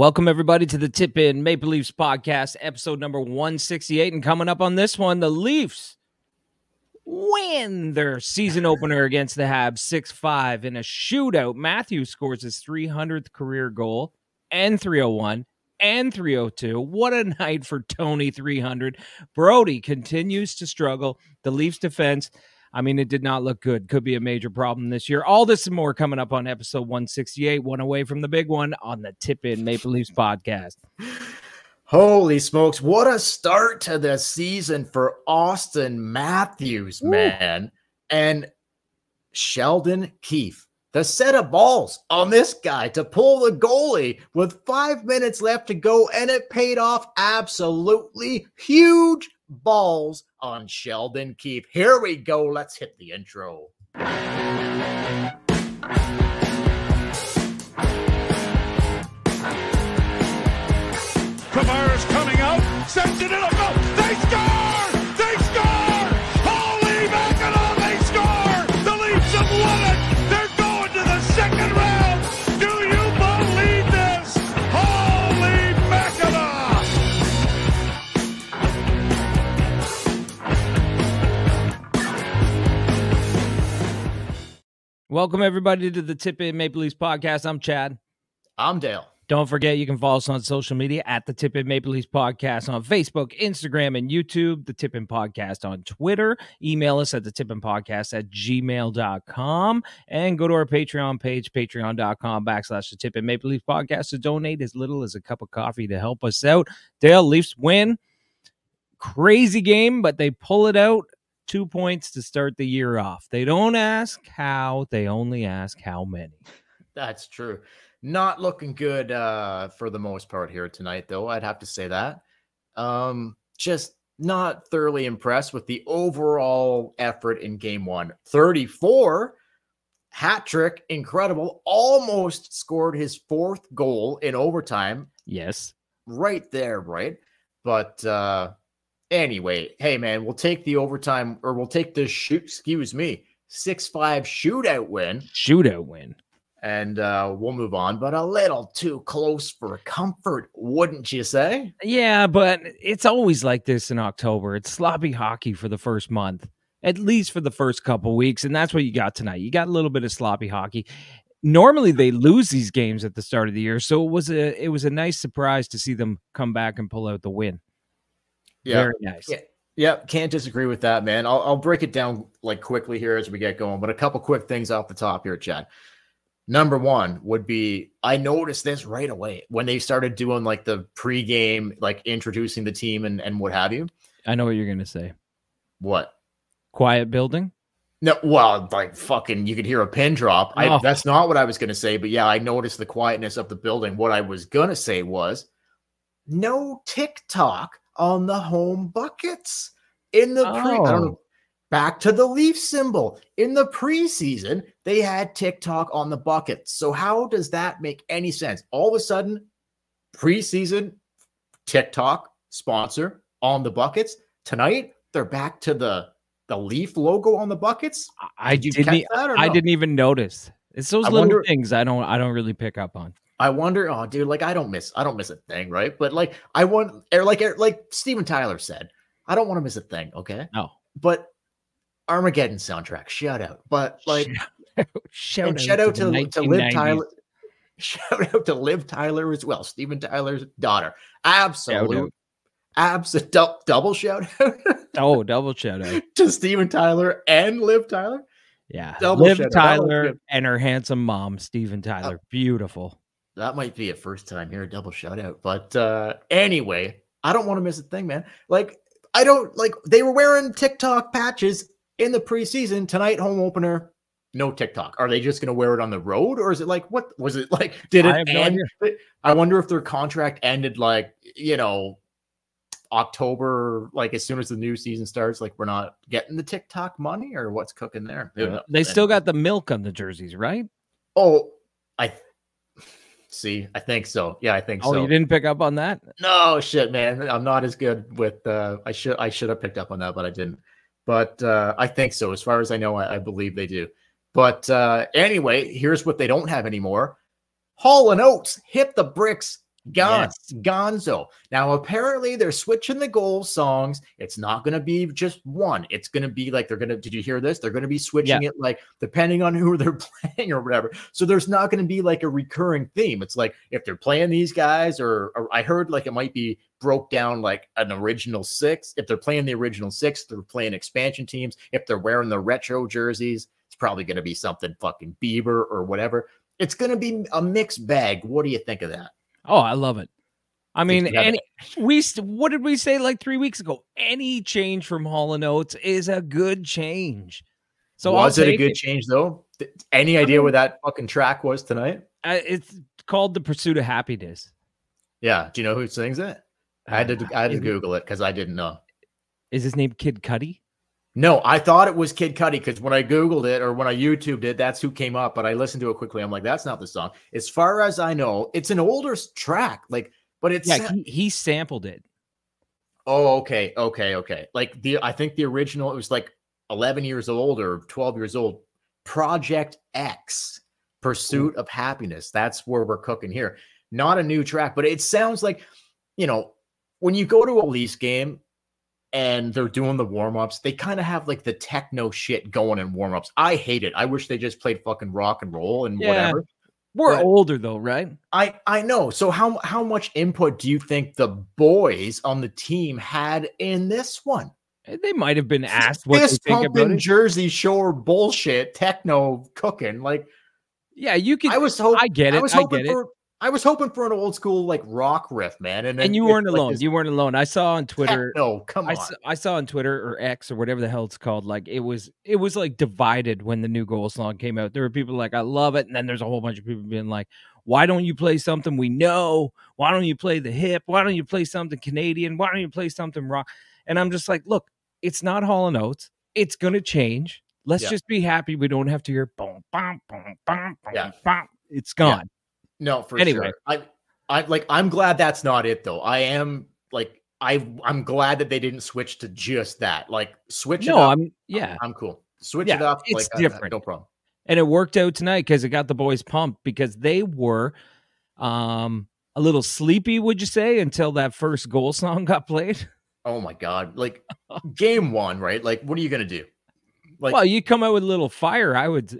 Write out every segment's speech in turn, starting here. Welcome, everybody, to the Tip In Maple Leafs Podcast, episode number 168. And coming up on this one, the Leafs win their season opener against the Habs 6-5 in a shootout. Matthews scores his 300th career goal and 301 and 302. What a night for Tony 300. Brodie continues to struggle. The Leafs defense, I mean, it did not look good. Could be a major problem this year. All this and more coming up on episode 168, one away from the big one on the Tip In Maple Leafs Podcast. Holy smokes. What a start to the season for Austin Matthews, man. Ooh. And Sheldon Keefe. The set of balls on this guy to pull the goalie with 5 minutes left to go, and it paid off. Absolutely huge balls on Sheldon Keefe. Here we go. Let's hit the intro. Tavares coming out, sends it in a goal. They score! They score! Holy Mackinac, they score! The Leafs have won it! They're going to the second round! Do you believe this? Holy Mackinac! Welcome, everybody, to the Tip In Maple Leafs Podcast. I'm Chad. I'm Dale. Don't forget, you can follow us on social media at the Tip In Maple Leafs Podcast on Facebook, Instagram, and YouTube, the Tip In Podcast on Twitter. Email us at the tipinpodcast@gmail.com and go to our Patreon page, patreon.com/ the Tip In Maple Leafs Podcast, to donate as little as a cup of coffee to help us out. Dale, Leafs win. Crazy game, but they pull it out. 2 points to start the year off. They don't ask how, they only ask how many. That's true. Not looking good for the most part here tonight, though. I'd have to say that. Just not thoroughly impressed with the overall effort in game one. 34, hat trick, incredible. Almost scored his fourth goal in overtime. Yes. Right there, right? But anyway, hey, man, we'll take the overtime, or we'll take the 6-5 shootout win. Shootout win. And we'll move on, but a little too close for comfort, wouldn't you say? Yeah, but it's always like this in October. It's sloppy hockey for the first month, at least for the first couple weeks, and that's what you got tonight. You got a little bit of sloppy hockey. Normally, they lose these games at the start of the year, so it was a nice surprise to see them come back and pull out the win. Yeah. Very nice. Yeah. Yep, can't disagree with that, man. I'll break it down like quickly here as we get going, but a couple quick things off the top here, Chad. Number one would be, I noticed this right away when they started doing like the pregame, like introducing the team and what have you. I know what you're going to say. What? Quiet building? No, well, like fucking, you could hear a pin drop. Oh. That's not what I was going to say, but yeah, I noticed the quietness of the building. What I was going to say was no TikTok on the home buckets in the I don't know. Back to the Leaf symbol. In the preseason, they had TikTok on the bucket. So how does that make any sense? All of a sudden, preseason, TikTok sponsor on the buckets. Tonight, they're back to the Leaf logo on the buckets. I didn't even notice. It's those little things I don't really pick up on. I wonder, oh, dude, like I don't miss a thing, right? But like like Steven Tyler said, I don't want to miss a thing, okay? No. But Armageddon soundtrack, shout out. But like, shout out to Liv Tyler. Shout out to Liv Tyler as well, Steven Tyler's daughter. Double shout out. Oh, double shout out to Steven Tyler and Liv Tyler. Yeah, Liv Tyler and her handsome mom, Steven Tyler. Beautiful. That might be a first time here. Double shout out. But anyway, I don't want to miss a thing, man. Like, I don't like. They were wearing TikTok patches in the preseason. Tonight, home opener, no TikTok. Are they just going to wear it on the road? Or is it like, what was it like? Did it end? No, I wonder if their contract ended like, you know, October, like as soon as the new season starts, like we're not getting the TikTok money or what's cooking there. Yeah. They still got the milk on the jerseys, right? Oh, I think so. Yeah, I think so. Oh, you didn't pick up on that? No, shit, man. I'm not as good with, I should have picked up on that, but I didn't. But I think so. As far as I know, I believe they do. But anyway, here's what they don't have anymore. Hall & Oates hit the bricks Gonzo. Now, apparently they're switching the goal songs. It's not going to be just one. It's going to be like, did you hear this? They're going to be switching it, like, depending on who they're playing or whatever. So there's not going to be like a recurring theme. It's like, if they're playing these guys, or I heard like it might be broke down like an original six. If they're playing the original six, they're playing expansion teams. If they're wearing the retro jerseys, it's probably going to be something fucking Bieber or whatever. It's going to be a mixed bag. What do you think of that? Oh, I love it. I mean, what did we say like 3 weeks ago? Any change from Hall & Oates is a good change. So was it a good change, though? Any idea where that fucking track was tonight? It's called The Pursuit of Happiness. Yeah. Do you know who sings it? I had to Google it because I didn't know. Is his name Kid Cudi? No, I thought it was Kid Cudi because when I Googled it or when I YouTubed it, that's who came up. But I listened to it quickly. I'm like, that's not the song. As far as I know, it's an older track. Like, but it's he sampled it. Oh, okay. Like I think the original, it was like 11 years old or 12 years old. Project X, Pursuit of Happiness. That's where we're cooking here. Not a new track, but it sounds like, you know, when you go to a Leafs game and they're doing the warm-ups, they kind of have like the techno shit going in warm-ups. I hate it. I wish they just played fucking rock and roll and whatever. We're older though, right? I know. So how much input do you think the boys on the team had in this one? They might have been asked what they think about it. Jersey Shore bullshit, techno cooking. Like, yeah, you can. I was hoping for an old school like rock riff, man. And you weren't alone. You weren't alone. I saw on Twitter. No, come on. I saw on Twitter or X or whatever the hell it's called. Like it was like divided when the new goal song came out. There were people like, I love it. And then there's a whole bunch of people being like, why don't you play something we know? Why don't you play the hip? Why don't you play something Canadian? Why don't you play something rock? And I'm just like, look, it's not Hall & Oates. It's going to change. Let's just be happy. We don't have to hear boom, boom, boom, boom, boom, boom. It's gone. Yeah. No, sure. I'm glad that's not it though. I am like, I'm glad that they didn't switch to just that. Like switch it up. I'm cool. Switch it up. It's like, different. No problem. And it worked out tonight because it got the boys pumped because they were a little sleepy, would you say, until that first goal song got played? Oh my God. Like game one, right? Like, what are you going to do? Like, well, you come out with a little fire. I would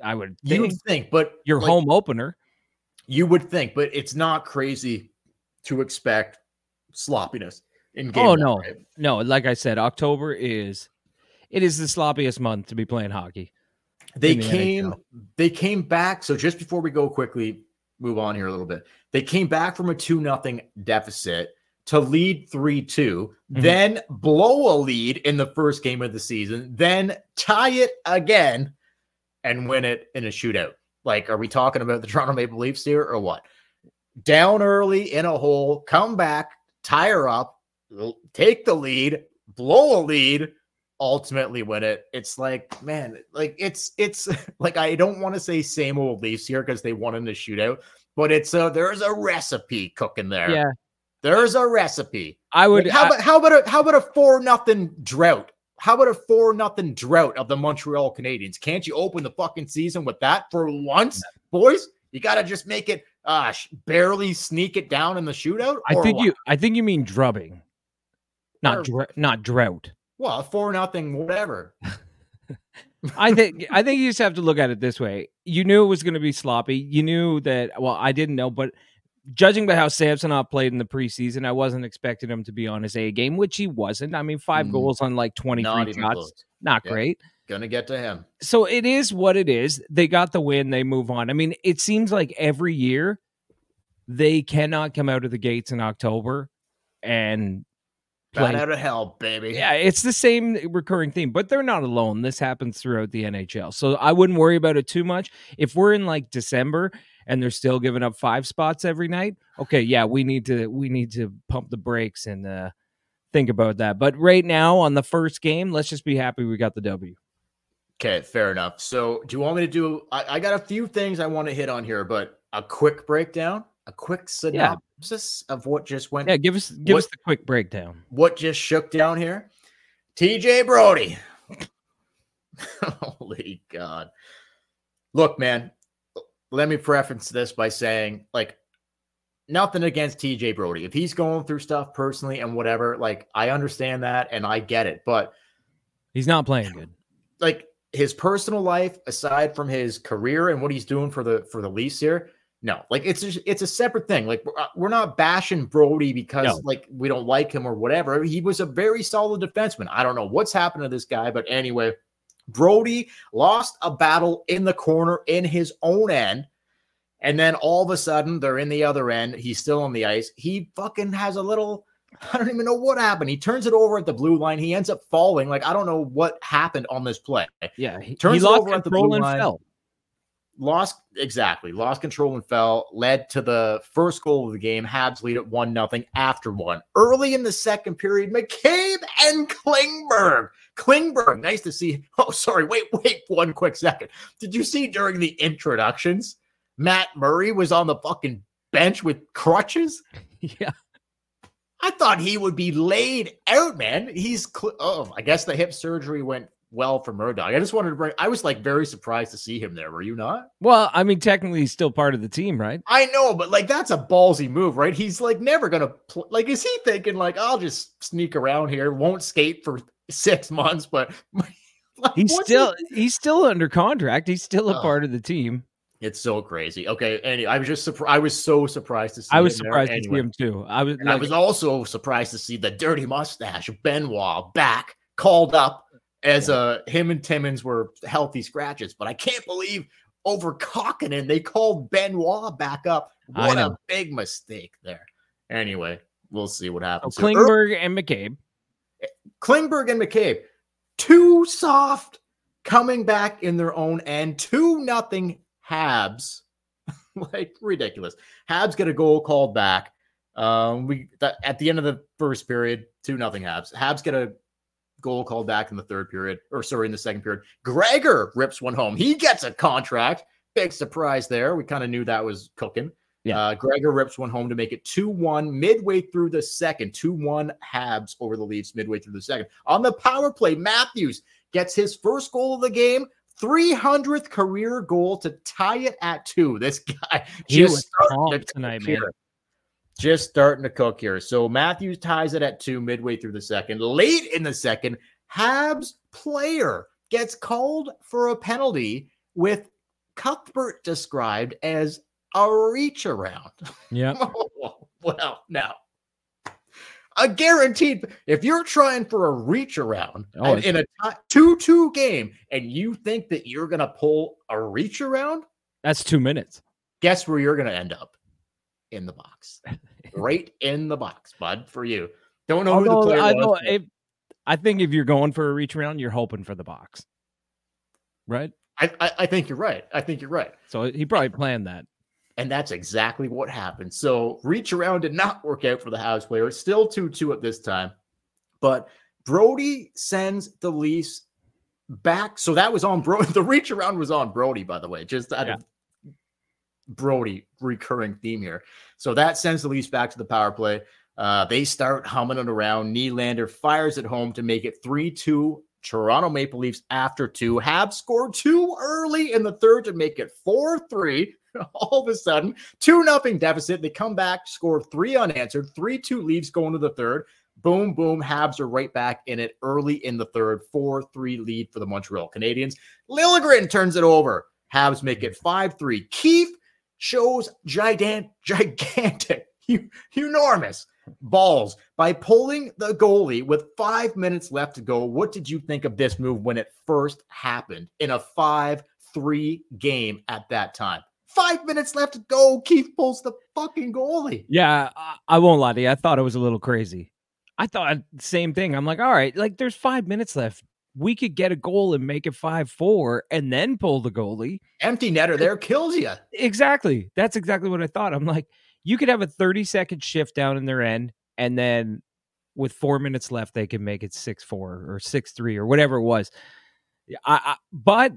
think, but your home opener. You would think, but it's not crazy to expect sloppiness in game. Oh, no. Right? No, like I said, October is the sloppiest month to be playing hockey. They came back. So just before we go quickly, move on here a little bit. They came back from a 2-0 deficit to lead 3-2, then blow a lead in the first game of the season, then tie it again and win it in a shootout. Like, are we talking about the Toronto Maple Leafs here or what? Down early in a hole, come back, tire up, take the lead, blow a lead, ultimately win it. It's like, man, like it's like, I don't want to say same old Leafs here because they won in the shootout, but there's a recipe cooking there. Yeah, there's a recipe. I would. Like, how about a 4-0 drought? How about a 4-0 drought of the Montreal Canadiens? Can't you open the fucking season with that for once, boys? You got to just make it barely sneak it down in the shootout. I think you mean drubbing, not drought. Well, 4-0, whatever. I think you just have to look at it this way. You knew it was going to be sloppy. You knew that. Well, I didn't know, but judging by how Samsonov played in the preseason, I wasn't expecting him to be on his A game, which he wasn't. I mean, 5 goals on like 23 shots. Not great. Going to get to him. So it is what it is. They got the win. They move on. I mean, it seems like every year they cannot come out of the gates in October and play. Out of hell, baby. Yeah, it's the same recurring theme, but they're not alone. This happens throughout the NHL. So I wouldn't worry about it too much. If we're in like December and they're still giving up 5 spots every night, okay, yeah, we need to pump the brakes and think about that. But right now on the first game, let's just be happy we got the W. Okay, fair enough. So do you want me to do – I got a few things I want to hit on here, but a quick breakdown, a quick synopsis of what just went – yeah, give us the quick breakdown. What just shook down here? TJ Brodie. Holy God. Look, man. Let me preface this by saying, like, nothing against TJ Brodie. If he's going through stuff personally and whatever, like, I understand that and I get it, but he's not playing good. Like, his personal life, aside from his career and what he's doing for the Leafs here, no, like, it's a separate thing. Like, we're not bashing Brodie because like we don't like him or whatever. He was a very solid defenseman. I don't know what's happened to this guy, but anyway, Brodie lost a battle in the corner in his own end. And then all of a sudden they're in the other end. He's still on the ice. He fucking has a little, I don't even know what happened. He turns it over at the blue line. He ends up falling. Like, I don't know what happened on this play. Yeah. He lost over at the blue line. Fell. Lost control and fell, led to the first goal of the game. Habs lead at 1-0 after one. Early in the second period, McCabe and Klingberg. Nice to see. Oh, sorry. Wait one quick second. Did you see during the introductions, Matt Murray was on the fucking bench with crutches? Yeah. I thought he would be laid out, man. I guess the hip surgery went well for Murdoch. I just wanted to I was like very surprised to see him there. Were you not? Well, I mean, technically he's still part of the team, right? I know, but like, that's a ballsy move, right? He's like never going to play. Like, is he thinking like, I'll just sneak around here, won't skate for 6 months, but like, he's still under contract. He's still a part of the team. It's so crazy. Okay, and I was just surprised. I was so surprised to see him. I was surprised to see him too. I was also surprised to see the dirty mustache Benoit back, called up as him and Timmins were healthy scratches. But I can't believe over Kokkinen, they called Benoit back up. What a big mistake there. Anyway, we'll see what happens. So Klingberg and McCabe, too soft, coming back in their own end, 2-0. Habs, like, ridiculous. Habs get a goal called back. At the end of the first period, 2-0 Habs. Habs get a goal called back in the second period. Gregor rips one home. He gets a contract. Big surprise there. We kind of knew that was cooking. Yeah. Gregor rips one home to make it 2-1 midway through the second. 2-1 Habs over the Leafs midway through the second. On the power play, Matthews gets his first goal of the game. 300th career goal to tie it at 2. This guy just starting to cook here. So Matthews ties it at 2 midway through the second. Late in the second, Habs player gets called for a penalty with Cuthbert described as a reach around. Yeah. Well, no. A guaranteed, if you're trying for a reach around in a 2-2 game and you think that you're going to pull a reach around, that's 2 minutes. Guess where you're going to end up? In the box. Right in the box, bud, for you. Don't know who the player was. I think if you're going for a reach around, you're hoping for the box. Right? I think you're right. So he probably planned that. And that's exactly what happened. So reach around did not work out for the Habs player. It's still 2-2 at this time. But Brodie sends the Leafs back. So that was on Brodie. The reach around was on Brodie, by the way. Just out of Brodie recurring theme here. So that sends the Leafs back to the power play. They start humming it around. Nylander fires it home to make it 3-2. Toronto Maple Leafs after 2. Habs scored 2 early in the third to make it 4-3. All of a sudden, 2-0 deficit. They come back, score 3 unanswered, 3-2 Leafs going to the third. Boom, boom, Habs are right back in it early in the third. 4-3 lead for the Montreal Canadiens. Lilligren turns it over. Habs make it 5-3. Keefe shows gigantic, enormous balls by pulling the goalie with 5 minutes left to go. What did you think of this move when it first happened in a 5-3 game at that time? 5 minutes left to go. Keefe pulls the fucking goalie. Yeah, I won't lie to you. I thought it was a little crazy. I thought same thing. I'm like, all right, like there's 5 minutes left. We could get a goal and make it 5-4 and then pull the goalie. Empty netter there kills you. Exactly. That's exactly what I thought. I'm like, you could have a 30-second shift down in their end, and then with 4 minutes left, they can make it 6-4 or 6-3 or whatever it was. But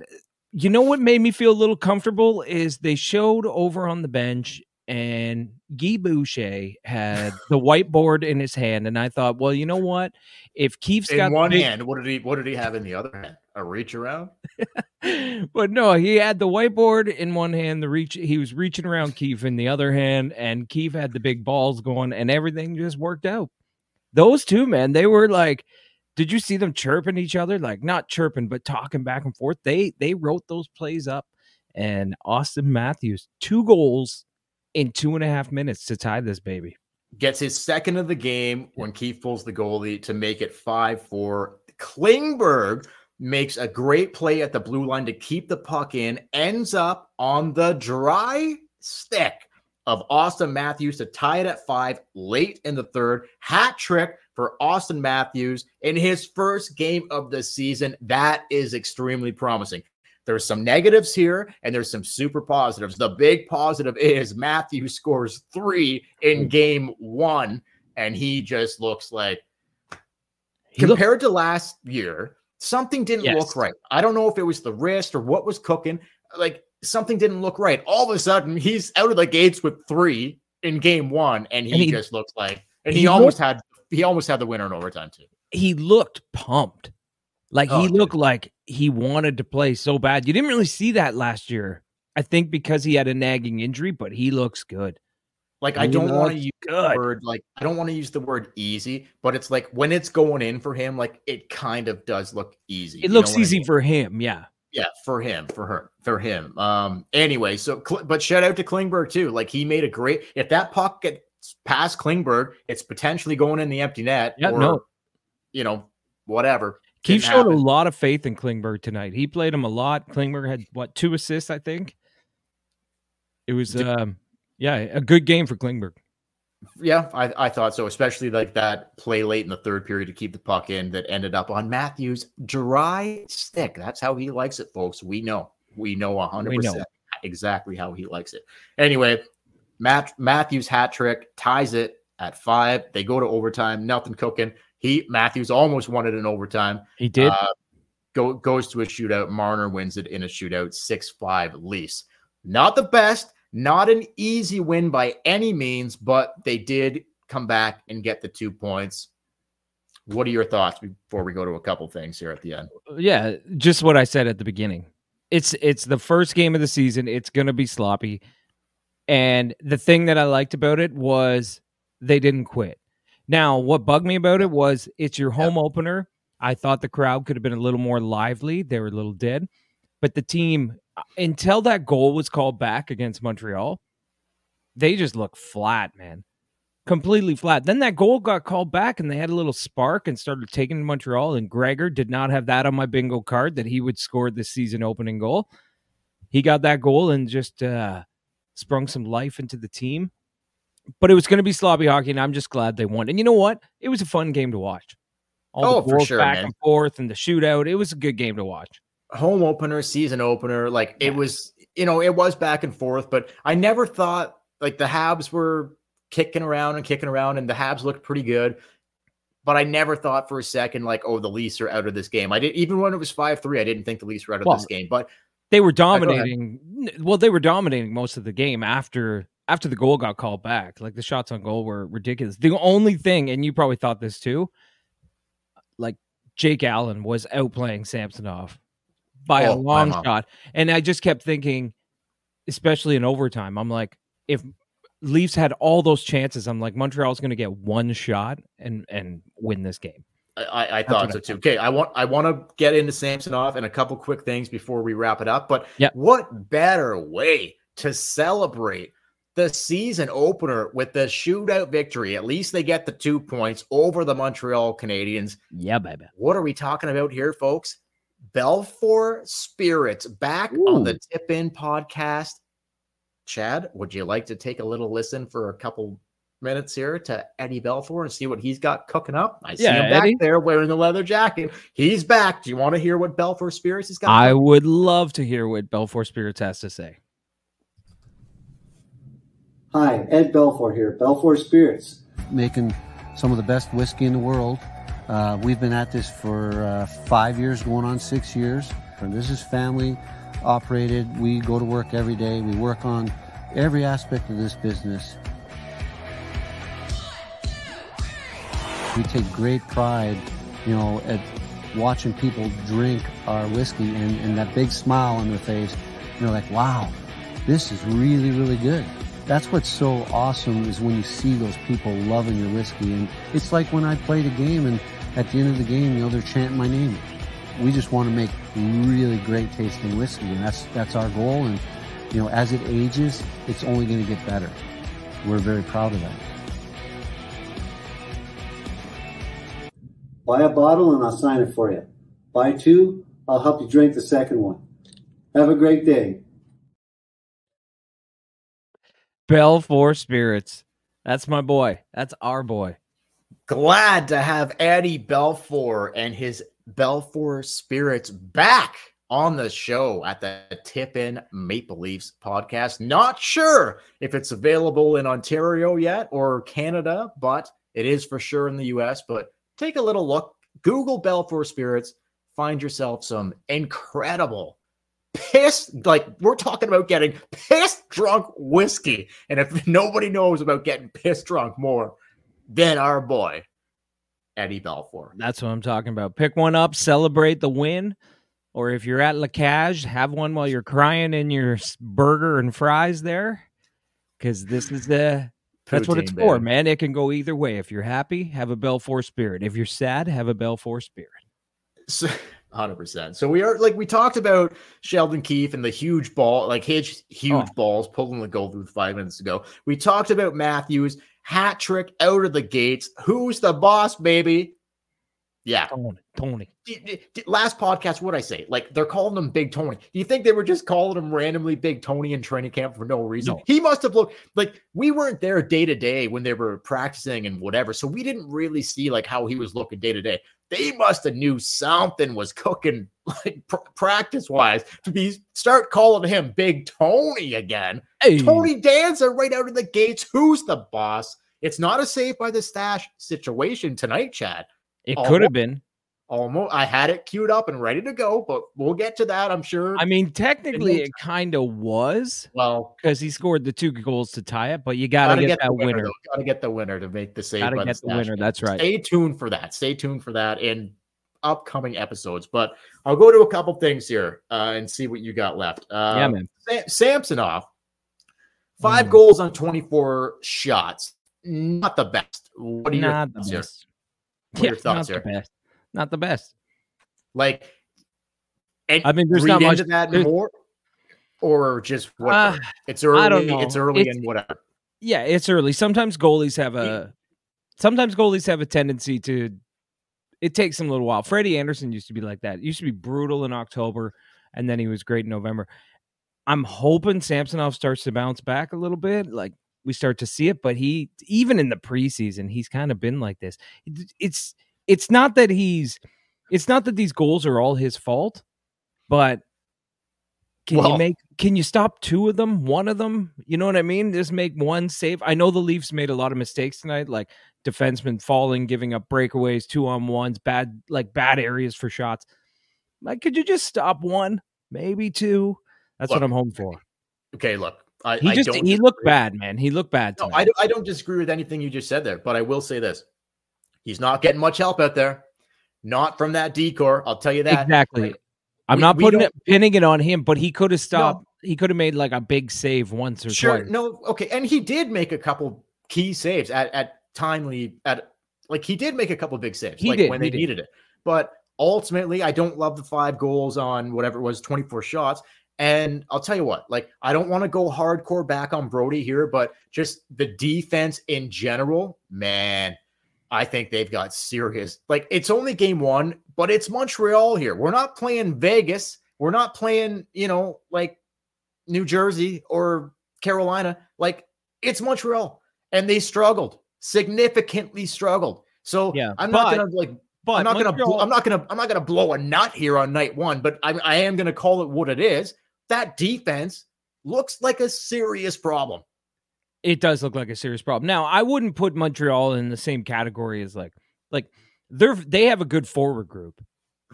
you know what made me feel a little comfortable is they showed over on the bench and Guy Boucher had the whiteboard in his hand, and I thought, well, you know what? If Keefe's got one hand, what did he have in the other hand? A reach around? But no, he had the whiteboard in one hand, he was reaching around Keefe in the other hand, and Keefe had the big balls going, and everything just worked out. Those two men, they were like, did you see them chirping each other? Like, not chirping, but talking back and forth. They wrote those plays up, and Austin Matthews, 2 goals. In 2.5 minutes to tie this baby. Gets his second of the game when Keefe pulls the goalie to make it 5-4. Klingberg makes a great play at the blue line to keep the puck in, ends up on the dry stick of Austin Matthews to tie it at 5 late in the third. Hat trick for Austin Matthews in his first game of the season. That is extremely promising. There's some negatives here, and there's some super positives. The big positive is Matthews scores 3 in game 1, and he just looks like, compared to last year, something didn't look right. I don't know if it was the wrist or what was cooking. Like, something didn't look right. All of a sudden, he's out of the gates with 3 in game 1, and he just looks like, and he almost had the winner in overtime too. He looked pumped. Like, he looked like he wanted to play so bad. You didn't really see that last year, I think, because he had a nagging injury, but he looks good. Like, I don't want to use the word, like, I don't want to use the word easy, but it's like when it's going in for him, like, it kind of does look easy. It looks easy for him, yeah. Yeah, for him, for her, for him. Anyway, so, but shout out to Klingberg too. Like, he made a great, if that puck gets past Klingberg, it's potentially going in the empty net you know, whatever. Keefe showed a lot of faith in Klingberg tonight. He played him a lot. Klingberg had, 2 assists, I think? It was, a good game for Klingberg. Yeah, I thought so, especially like that play late in the third period to keep the puck in that ended up on Matthews' dry stick. That's how he likes it, folks. We know. We know 100% exactly how he likes it. Anyway, Matthews' hat trick ties it at 5. They go to overtime. Nothing cooking. Matthews almost won it in overtime. He did. Goes to a shootout. Marner wins it in a shootout, 6-5 Leafs. Not the best, not an easy win by any means, but they did come back and get the 2 points. What are your thoughts before we go to a couple things here at the end? Yeah, just what I said at the beginning. It's the first game of the season. It's going to be sloppy. And the thing that I liked about it was they didn't quit. Now, what bugged me about it was it's your home opener. I thought the crowd could have been a little more lively. They were a little dead. But the team, until that goal was called back against Montreal, they just looked flat, man. Completely flat. Then that goal got called back, and they had a little spark and started taking Montreal, and Gregor did not have that on my bingo card that he would score the season opening goal. He got that goal and just sprung some life into the team. But it was going to be sloppy hockey, and I'm just glad they won. And you know what? It was a fun game to watch. The for sure, back and forth and the shootout. It was a good game to watch. Home opener, season opener. Like, it was, you know, it was back and forth. But I never thought, like, the Habs were kicking around, and the Habs looked pretty good. But I never thought for a second, like, the Leafs are out of this game. I didn't, even when it was 5-3, I didn't think the Leafs were out of this game. But they were dominating. Well, they were dominating most of the game after the goal got called back. Like, the shots on goal were ridiculous. The only thing, and you probably thought this too, like, Jake Allen was outplaying Samsonov by a long shot. And I just kept thinking, especially in overtime, I'm like, if Leafs had all those chances, I'm like, Montreal's going to get one shot and win this game. I thought so too. Okay, I want to get into Samsonov and a couple quick things before we wrap it up. But what better way to celebrate the season opener with the shootout victory? At least they get the 2 points over the Montreal Canadiens. Yeah, baby. What are we talking about here, folks? Belfour Spirits back on the Tip In podcast. Chad, would you like to take a little listen for a couple minutes here to Eddie Belfour and see what he's got cooking up? I see him back there wearing the leather jacket. He's back. Do you want to hear what Belfour Spirits has got? I would love to hear what Belfour Spirits has to say. Hi, Ed Belfour here, Belfour Spirits. Making some of the best whiskey in the world. We've been at this for 5 years, going on 6 years. And this is family operated. We go to work every day. We work on every aspect of this business. We take great pride, you know, at watching people drink our whiskey and that big smile on their face. You know, like, wow, this is really, really good. That's what's so awesome is when you see those people loving your whiskey. And it's like when I played a game and at the end of the game, you know, they're chanting my name. We just want to make really great tasting whiskey, and that's our goal. And, you know, as it ages, it's only going to get better. We're very proud of that. Buy a bottle and I'll sign it for you. Buy two, I'll help you drink the second one. Have a great day. Belfour Spirits. That's my boy. That's our boy. Glad to have Eddie Belfour and his Belfour Spirits back on the show at the Tip In Maple Leafs podcast. Not sure if it's available in Ontario yet or Canada, but it is for sure in the U.S., but take a little look. Google Belfour Spirits. Find yourself some incredible we're talking about getting pissed drunk whiskey. And if nobody knows about getting pissed drunk more than our boy, Eddie Belfour. That's what I'm talking about. Pick one up, celebrate the win. Or if you're at Xhekaj, have one while you're crying in your burger and fries there. Because this is the... That's what it's for, man. It can go either way. If you're happy, have a Belfour Spirit. If you're sad, have a Belfour Spirit. So, 100%. So we are, like we talked about Sheldon Keefe and the huge ball, like his huge balls pulling the goal through 5 minutes ago. We talked about Matthews, hat trick out of the gates. Who's the boss, baby? Yeah. Tony. Last podcast, what'd I say? Like, they're calling him Big Tony. Do you think they were just calling him randomly Big Tony in training camp for no reason? No. He must have looked like we weren't there day to day when they were practicing and whatever. So we didn't really see like how he was looking day to day. They must have knew something was cooking, like practice wise, to be start calling him Big Tony again. Hey. Tony Danza right out of the gates. Who's the boss? It's not a Saved by the Stash situation tonight, Chad. It could have been. Almost. I had it queued up and ready to go, but we'll get to that, I'm sure. I mean, technically it kind of was. Well, because he scored the two goals to tie it, but you got to get that winner. Got to get the winner to make the save. Got to get the winner, that's right. Stay tuned for that. Stay tuned for that in upcoming episodes. But I'll go to a couple things here and see what you got left. Yeah, man. Samsonov, 5 goals on 24 shots. Not the best. What are your thoughts here? What are your thoughts here? Not the best. Like, I mean, there's not much of that more, or just what it's early. I don't know. It's early and whatever. Yeah, it's early. Sometimes goalies have a tendency to. It takes them a little while. Freddie Anderson used to be like that. He used to be brutal in October, and then he was great in November. I'm hoping Samsonov starts to bounce back a little bit. Like we start to see it, but he even in the preseason, he's kind of been like this. It's not that it's not that these goals are all his fault, but can you stop two of them, one of them? You know what I mean? Just make one save. I know the Leafs made a lot of mistakes tonight, like defensemen falling, giving up breakaways, 2-on-1s, bad areas for shots. Like, could you just stop one, maybe two? That's what I'm home for. Okay, look. He looked bad, man. He looked bad. No, I don't disagree with anything you just said there, but I will say this. He's not getting much help out there. Not from that decor. I'll tell you that. Exactly. Like, pinning it on him, but he could have stopped. No. He could have made like a big save once or twice. Sure. No. Okay. And he did make a couple key saves he did make a couple big saves when they needed it. But ultimately, I don't love the 5 goals on whatever it was, 24 shots. And I'll tell you what, like, I don't want to go hardcore back on Brodie here, but just the defense in general, man. I think they've got serious, like, it's only game one, but it's Montreal here. We're not playing Vegas. We're not playing, you know, like New Jersey or Carolina. Like, it's Montreal, and they significantly struggled. So yeah, I'm not gonna blow a nut here on night one, but I am gonna call it what it is. That defense looks like a serious problem. It does look like a serious problem. Now, I wouldn't put Montreal in the same category as like they have a good forward group.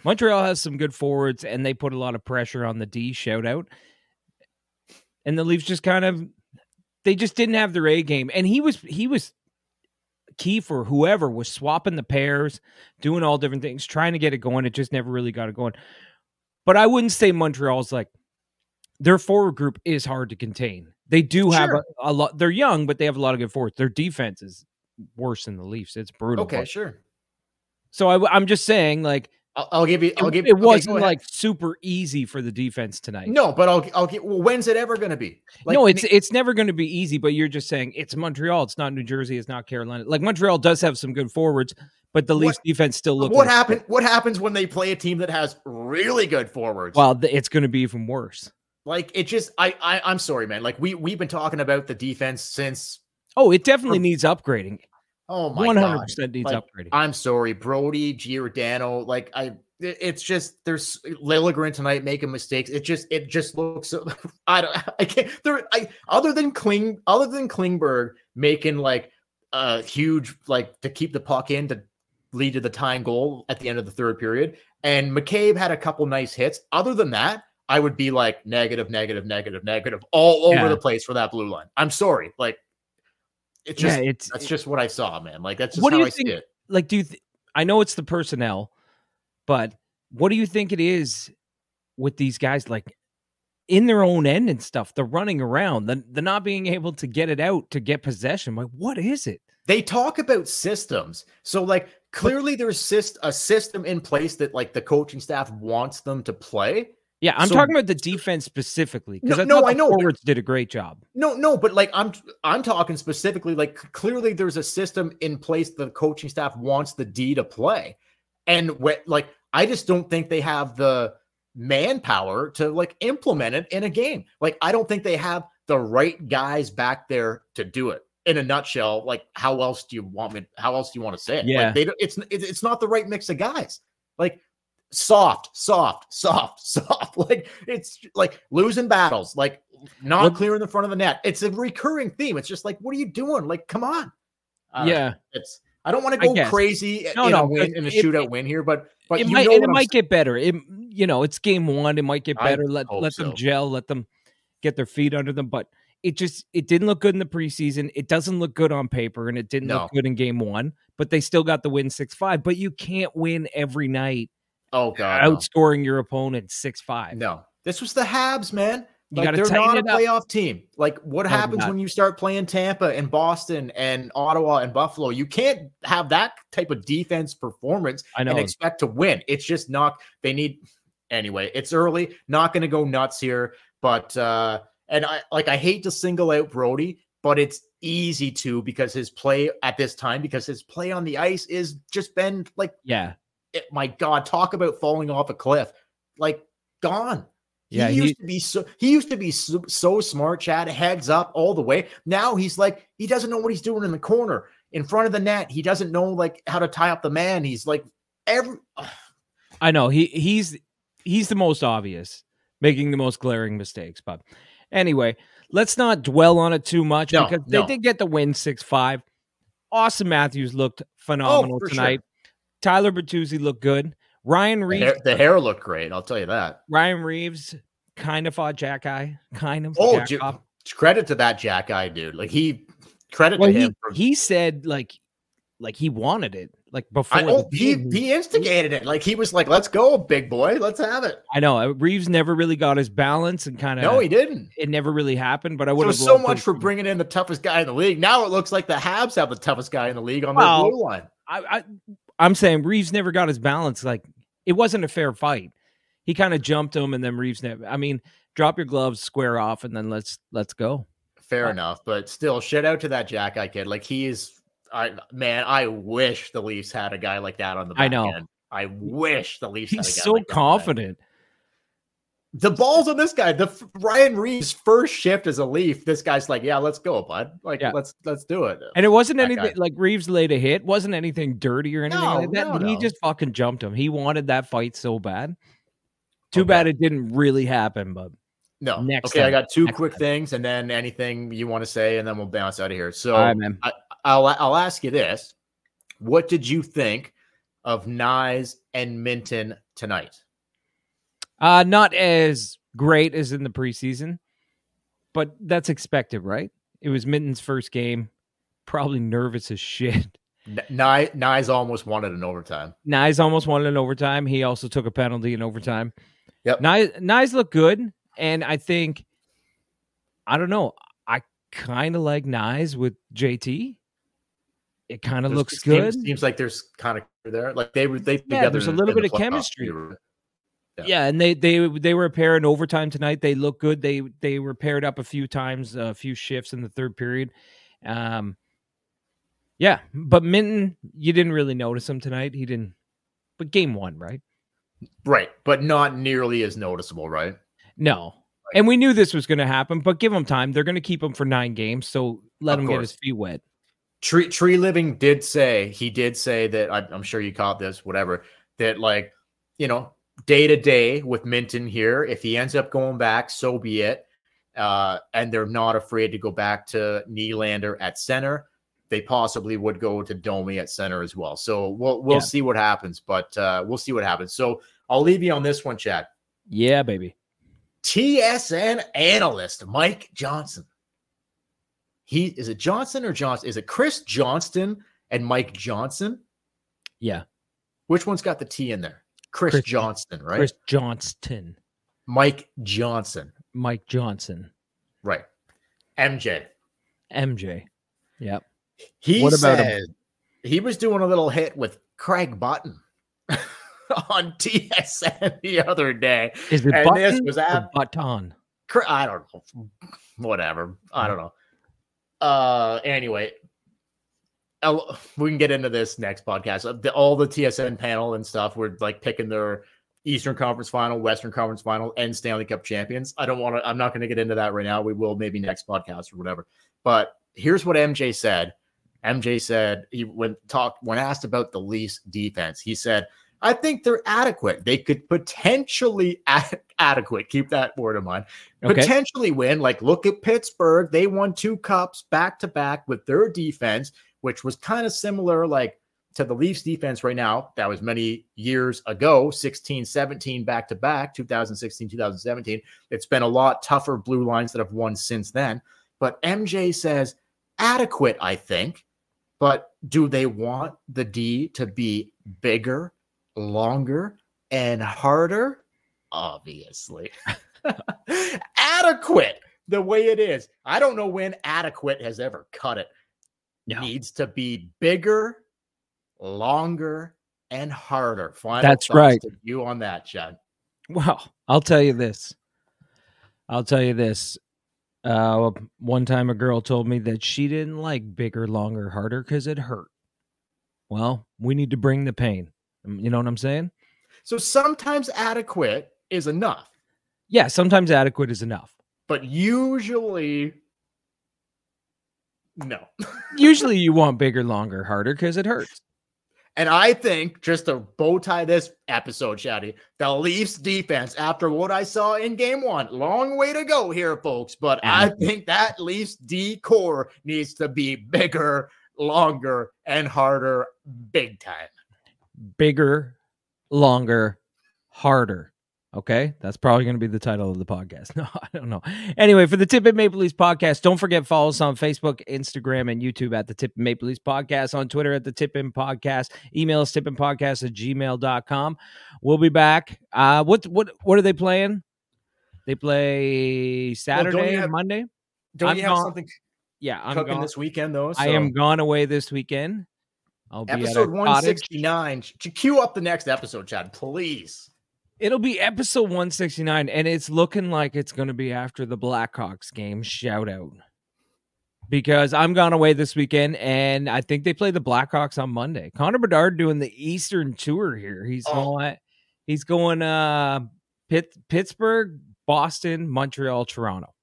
Montreal has some good forwards, and they put a lot of pressure on the D, shout out. And the Leafs just kind of They just didn't have their A game. And he was Keefe or whoever was swapping the pairs, doing all different things, trying to get it going. It just never really got it going. But I wouldn't say Montreal's like, their forward group is hard to contain. They do have a lot. They're young, but they have a lot of good forwards. Their defense is worse than the Leafs. It's brutal. Okay, sure. So I'm just saying, like, I'll give you. It wasn't like super easy for the defense tonight. No, but I'll get. Well, when's it ever going to be? Like, no, it's never going to be easy. But you're just saying it's Montreal. It's not New Jersey. It's not Carolina. Like Montreal does have some good forwards, but the Leafs defense still looks. What happens when they play a team that has really good forwards? Well, it's going to be even worse. Like it just, I'm sorry, man. Like we've been talking about the defense since. Oh, it definitely needs upgrading. Oh my 100% God. Needs like, upgrading. I'm sorry, Brodie, Giordano. Like it's just there's Lilligren tonight making mistakes. It just looks. I can't. Other than Klingberg making like a huge like to keep the puck in to lead to the tying goal at the end of the third period, and McCabe had a couple nice hits. Other than that. I would be like negative all over the place for that blue line. I'm sorry. Like it's just, that's just what I saw, man. Like that's just what how I see it. Like, I know it's the personnel, but what do you think it is with these guys? Like in their own end and stuff, the running around, the not being able to get it out to get possession. Like what is it? They talk about systems. So like clearly there's a system in place that like the coaching staff wants them to play. Yeah, I'm talking about the defense specifically because I know forwards did a great job. No, but like I'm talking specifically like clearly there's a system in place the coaching staff wants the D to play, and like I just don't think they have the manpower to like implement it in a game. Like I don't think they have the right guys back there to do it. In a nutshell, like how else do you want to say it? Yeah, like, it's not the right mix of guys. Like. Soft. Like it's like losing battles, like not clearing the front of the net. It's a recurring theme. It's just like, what are you doing? Like, come on. I don't want to go crazy in a shootout win here, but it might get better. It's game one. It might get better. Let them gel, let them get their feet under them. But it didn't look good in the preseason. It doesn't look good on paper and it didn't look good in game one, but they still got the win 6-5, but you can't win every night. Oh God! Outscoring your opponent 6-5. No, this was the Habs, man. You like, they're not a playoff team. Like, what happens when you start playing Tampa and Boston and Ottawa and Buffalo? You can't have that type of defense performance and expect to win. It's just not. They need anyway. It's early. Not going to go nuts here, but and I hate to single out Brodie, but it's easy to because his play at this time because his play on the ice is just been like my God, talk about falling off a cliff, like gone. Yeah, he used to be so smart, Chad, heads up all the way. Now he's like, he doesn't know what he's doing in the corner in front of the net. He doesn't know like how to tie up the man. He's like I know he's the most obvious, making the most glaring mistakes. But anyway, let's not dwell on it too much because they did get the win 6-5. Austin Matthews looked phenomenal tonight. Sure. Tyler Bertuzzi looked good. Ryan Reeves. The hair looked great. I'll tell you that. Ryan Reeves kind of fought Xhekaj. Kind of. Oh, credit to that Xhekaj dude. Like him. He said like he wanted it. Like before. He instigated it. Like he was like, "Let's go, big boy. Let's have it." I know Reeves never really got his balance and kind of. No, he didn't. It never really happened. But I would have so much for bringing in the toughest guy in the league. Now it looks like the Habs have the toughest guy in the league on their blue line. I'm saying Reeves never got his balance. Like it wasn't a fair fight. He kind of jumped him, and then Reeves never. I mean, drop your gloves, square off, and then let's go. Fair enough, but still, shout out to that Xhekaj kid. Like he is, I wish the Leafs had a guy like that on the back end. I wish the Leafs. He's had a guy so like confident. The balls on this guy. The Ryan Reeves' first shift as a Leaf. This guy's like, "Yeah, let's go, bud. Like, let's do it." And it wasn't anything like Reeves laid a hit. Wasn't anything dirty or anything like that. He just fucking jumped him. He wanted that fight so bad. Too bad it didn't really happen. But no. Next time. I got two quick things, and then anything you want to say, and then we'll bounce out of here. So right, I'll ask you this: what did you think of Nyes and Minten tonight? Not as great as in the preseason, but that's expected, right? It was Minten's first game. Probably nervous as shit. Nyes almost wanted an overtime. He also took a penalty in overtime. Yep. Nyes looked good. And I think, I don't know, I kind of like Nyes with JT. It kind of looks good. Seems like there's kind of there. Like they there's a little bit of chemistry. Yeah, and they were a pair in overtime tonight. They look good. They were paired up a few times, a few shifts in the third period. Yeah, but Minten, you didn't really notice him tonight. He didn't. But game one, right? Right, but not nearly as noticeable, right? No. Like, and we knew this was going to happen, but give him time. They're going to keep him for 9 games, so let him get his feet wet. Tree Living did say that, I'm sure you caught this, whatever, that like, you know, day to day with Minten here, if he ends up going back, so be it. And they're not afraid to go back to Nylander at center. They possibly would go to Domi at center as well. So we'll see what happens, but we'll see what happens. So I'll leave you on this one, Chad. Yeah, baby. TSN analyst Mike Johnson. Is it Chris Johnston and Mike Johnson? Yeah. Which one's got the T in there? Chris Johnston, right? Chris Johnston. Mike Johnson. Mike Johnson. Right. MJ. Yep. He said he was doing a little hit with Craig Button on TSN the other day. Is it Button? This was Button. I don't know. Whatever. I don't know. Anyway, we can get into this next podcast. All the TSN panel and stuff were like picking their Eastern Conference Final, Western Conference Final, and Stanley Cup champions. I'm not going to get into that right now. We will maybe next podcast or whatever. But here's what MJ said. MJ said when asked about the Leafs defense, he said, "I think they're adequate. They could potentially adequate. Keep that word in mind. Okay. Potentially win. Like look at Pittsburgh. They won 2 cups back to back with their defense, which was kind of similar like to the Leafs defense right now. That was many years ago, 16-17 back to back, 2016-2017. It's been a lot tougher blue lines that have won since then. But MJ says adequate, I think. But do they want the D to be bigger, longer and harder? Obviously." Adequate the way it is. I don't know when adequate has ever cut it. No. Needs to be bigger, longer and harder. Final That's right. To you on that, Chad. Well, I'll tell you this. One time a girl told me that she didn't like bigger, longer, harder because it hurt. Well, we need to bring the pain. You know what I'm saying? So sometimes adequate is enough. Yeah, sometimes adequate is enough. But usually, no. Usually you want bigger, longer, harder because it hurts. And I think, just to bow tie this episode, Shaddy, the Leafs defense, after what I saw in game one, long way to go here, folks. But I think that Leafs D core needs to be bigger, longer, and harder big time. Bigger, longer, harder. Okay, that's probably going to be the title of the podcast. No, I don't know. Anyway, for the Tip In Maple Leafs Podcast, don't forget, follow us on Facebook, Instagram, and YouTube at the Tip In Maple Leafs Podcast, on Twitter at the Tip In Podcast, email us tipinpodcast@gmail.com. We'll be back. What are they playing? They play Saturday, Monday. Don't you have something? Yeah, I'm cooking this weekend though. So. I am gone away this weekend. I'll be episode 169. Queue up the next episode, Chad, please. It'll be episode 169, and it's looking like it's going to be after the Blackhawks game. Shout out. Because I'm gone away this weekend, and I think they play the Blackhawks on Monday. Connor Bedard doing the Eastern tour here. He's going Pittsburgh, Boston, Montreal, Toronto.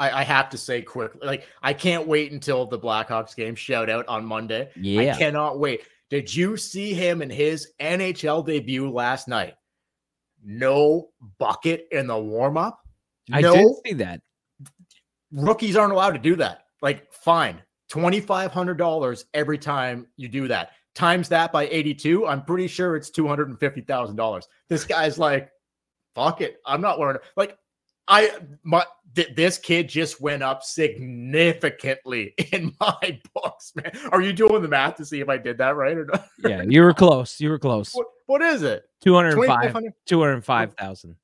I have to say quickly, like I can't wait until the Blackhawks game shout out on Monday. Yeah. I cannot wait. Did you see him in his NHL debut last night? No bucket in the warm-up. I did see that. Rookies aren't allowed to do that. Like, fine. $2,500 every time you do that. Times that by 82, I'm pretty sure it's $250,000. This guy's like, fuck it. I'm not wearing it. Like, This kid just went up significantly in my books, man. Are you doing the math to see if I did that right or not? Yeah, you were close. You were close. What is it? 205,000.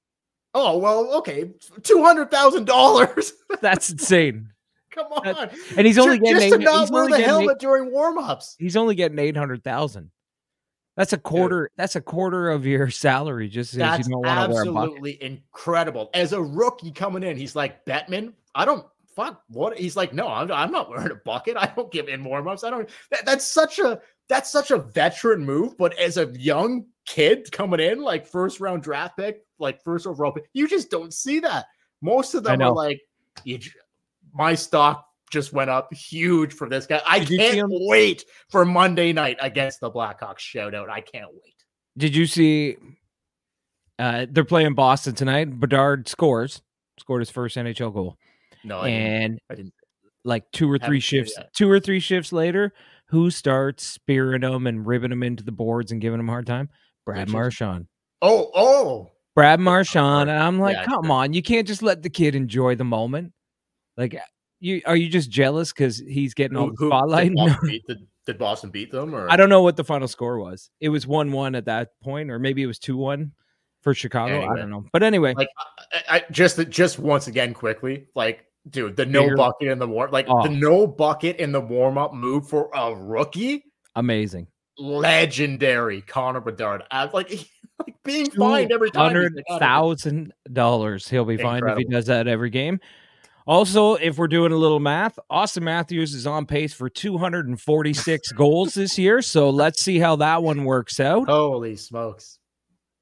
Oh, well, okay. $200,000. That's insane. Come on. And he's only getting just to not wear the helmet during warm-ups. He's only getting 800,000. That's a quarter. Dude. That's a quarter of your salary. Just as you don't want to wear a bucket. Absolutely incredible. As a rookie coming in, he's like, Bettman, I don't fuck what. He's like, no, I'm not wearing a bucket. I don't give in warm ups. I don't. That's such a veteran move. But as a young kid coming in, like first round draft pick, like first overall pick, you just don't see that. Most of them are like, my stock just went up huge for this guy. I can't wait for Monday night against the Blackhawks shoutout. I can't wait. Did you see they're playing Boston tonight? Bedard scored his first NHL goal. No, I didn't. Like two or three shifts later, who starts spearing him and ribbing him into the boards and giving him a hard time? Brad Marchand. Oh. Brad Marchand. And I'm like, come on. You can't just let the kid enjoy the moment. Like, Are you just jealous because he's getting all the spotlight? Did Boston beat them? Or? I don't know what the final score was. It was 1-1 at that point, or maybe it was 2-1 for Chicago. Anyway, I don't know. But anyway. Like, I just once again, quickly, like, dude, the no bucket in the warm-up move for a rookie. Amazing. Legendary Connor Bedard. Like being fined every time. $100,000 he'll be fined if he does that every game. Also, if we're doing a little math, Austin Matthews is on pace for 246 goals this year. So let's see how that one works out. Holy smokes.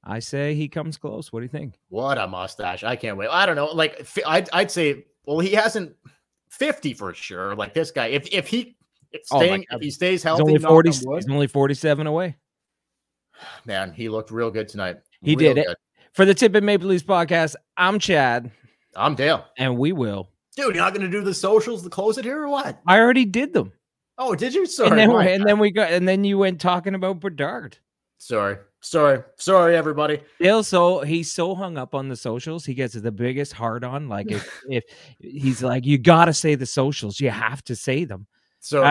I say he comes close. What do you think? What a mustache. I can't wait. I don't know. Like, I'd say, well, he hasn't 50 for sure. Like this guy, if he stays healthy, he's only 47 away. Man, he looked real good tonight. He did it. For the Tip In Maple Leafs podcast, I'm Chad. I'm Dale. And we will. Dude, you're not going to do the socials to close it here or what? I already did them. Oh, did you? Sorry. And then you went talking about Bedard. Sorry, everybody. Dale, so he's so hung up on the socials. He gets the biggest hard on. Like if he's like, you got to say the socials. You have to say them. So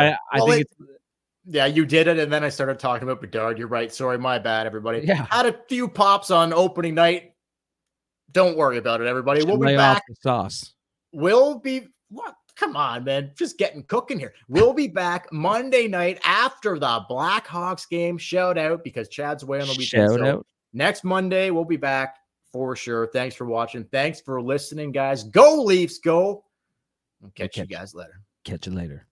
yeah, you did it. And then I started talking about Bedard. You're right. Sorry. My bad, everybody. Yeah. Had a few pops on opening night. Don't worry about it, everybody. We'll be back. Sauce. We'll be what? Come on, man. Just getting cooking here. We'll be back Monday night after the Blackhawks game. Shout out because Chad's away on the weekend. Shout out. Next Monday, we'll be back for sure. Thanks for watching. Thanks for listening, guys. Go Leafs, go. We'll catch you guys later. Catch you later.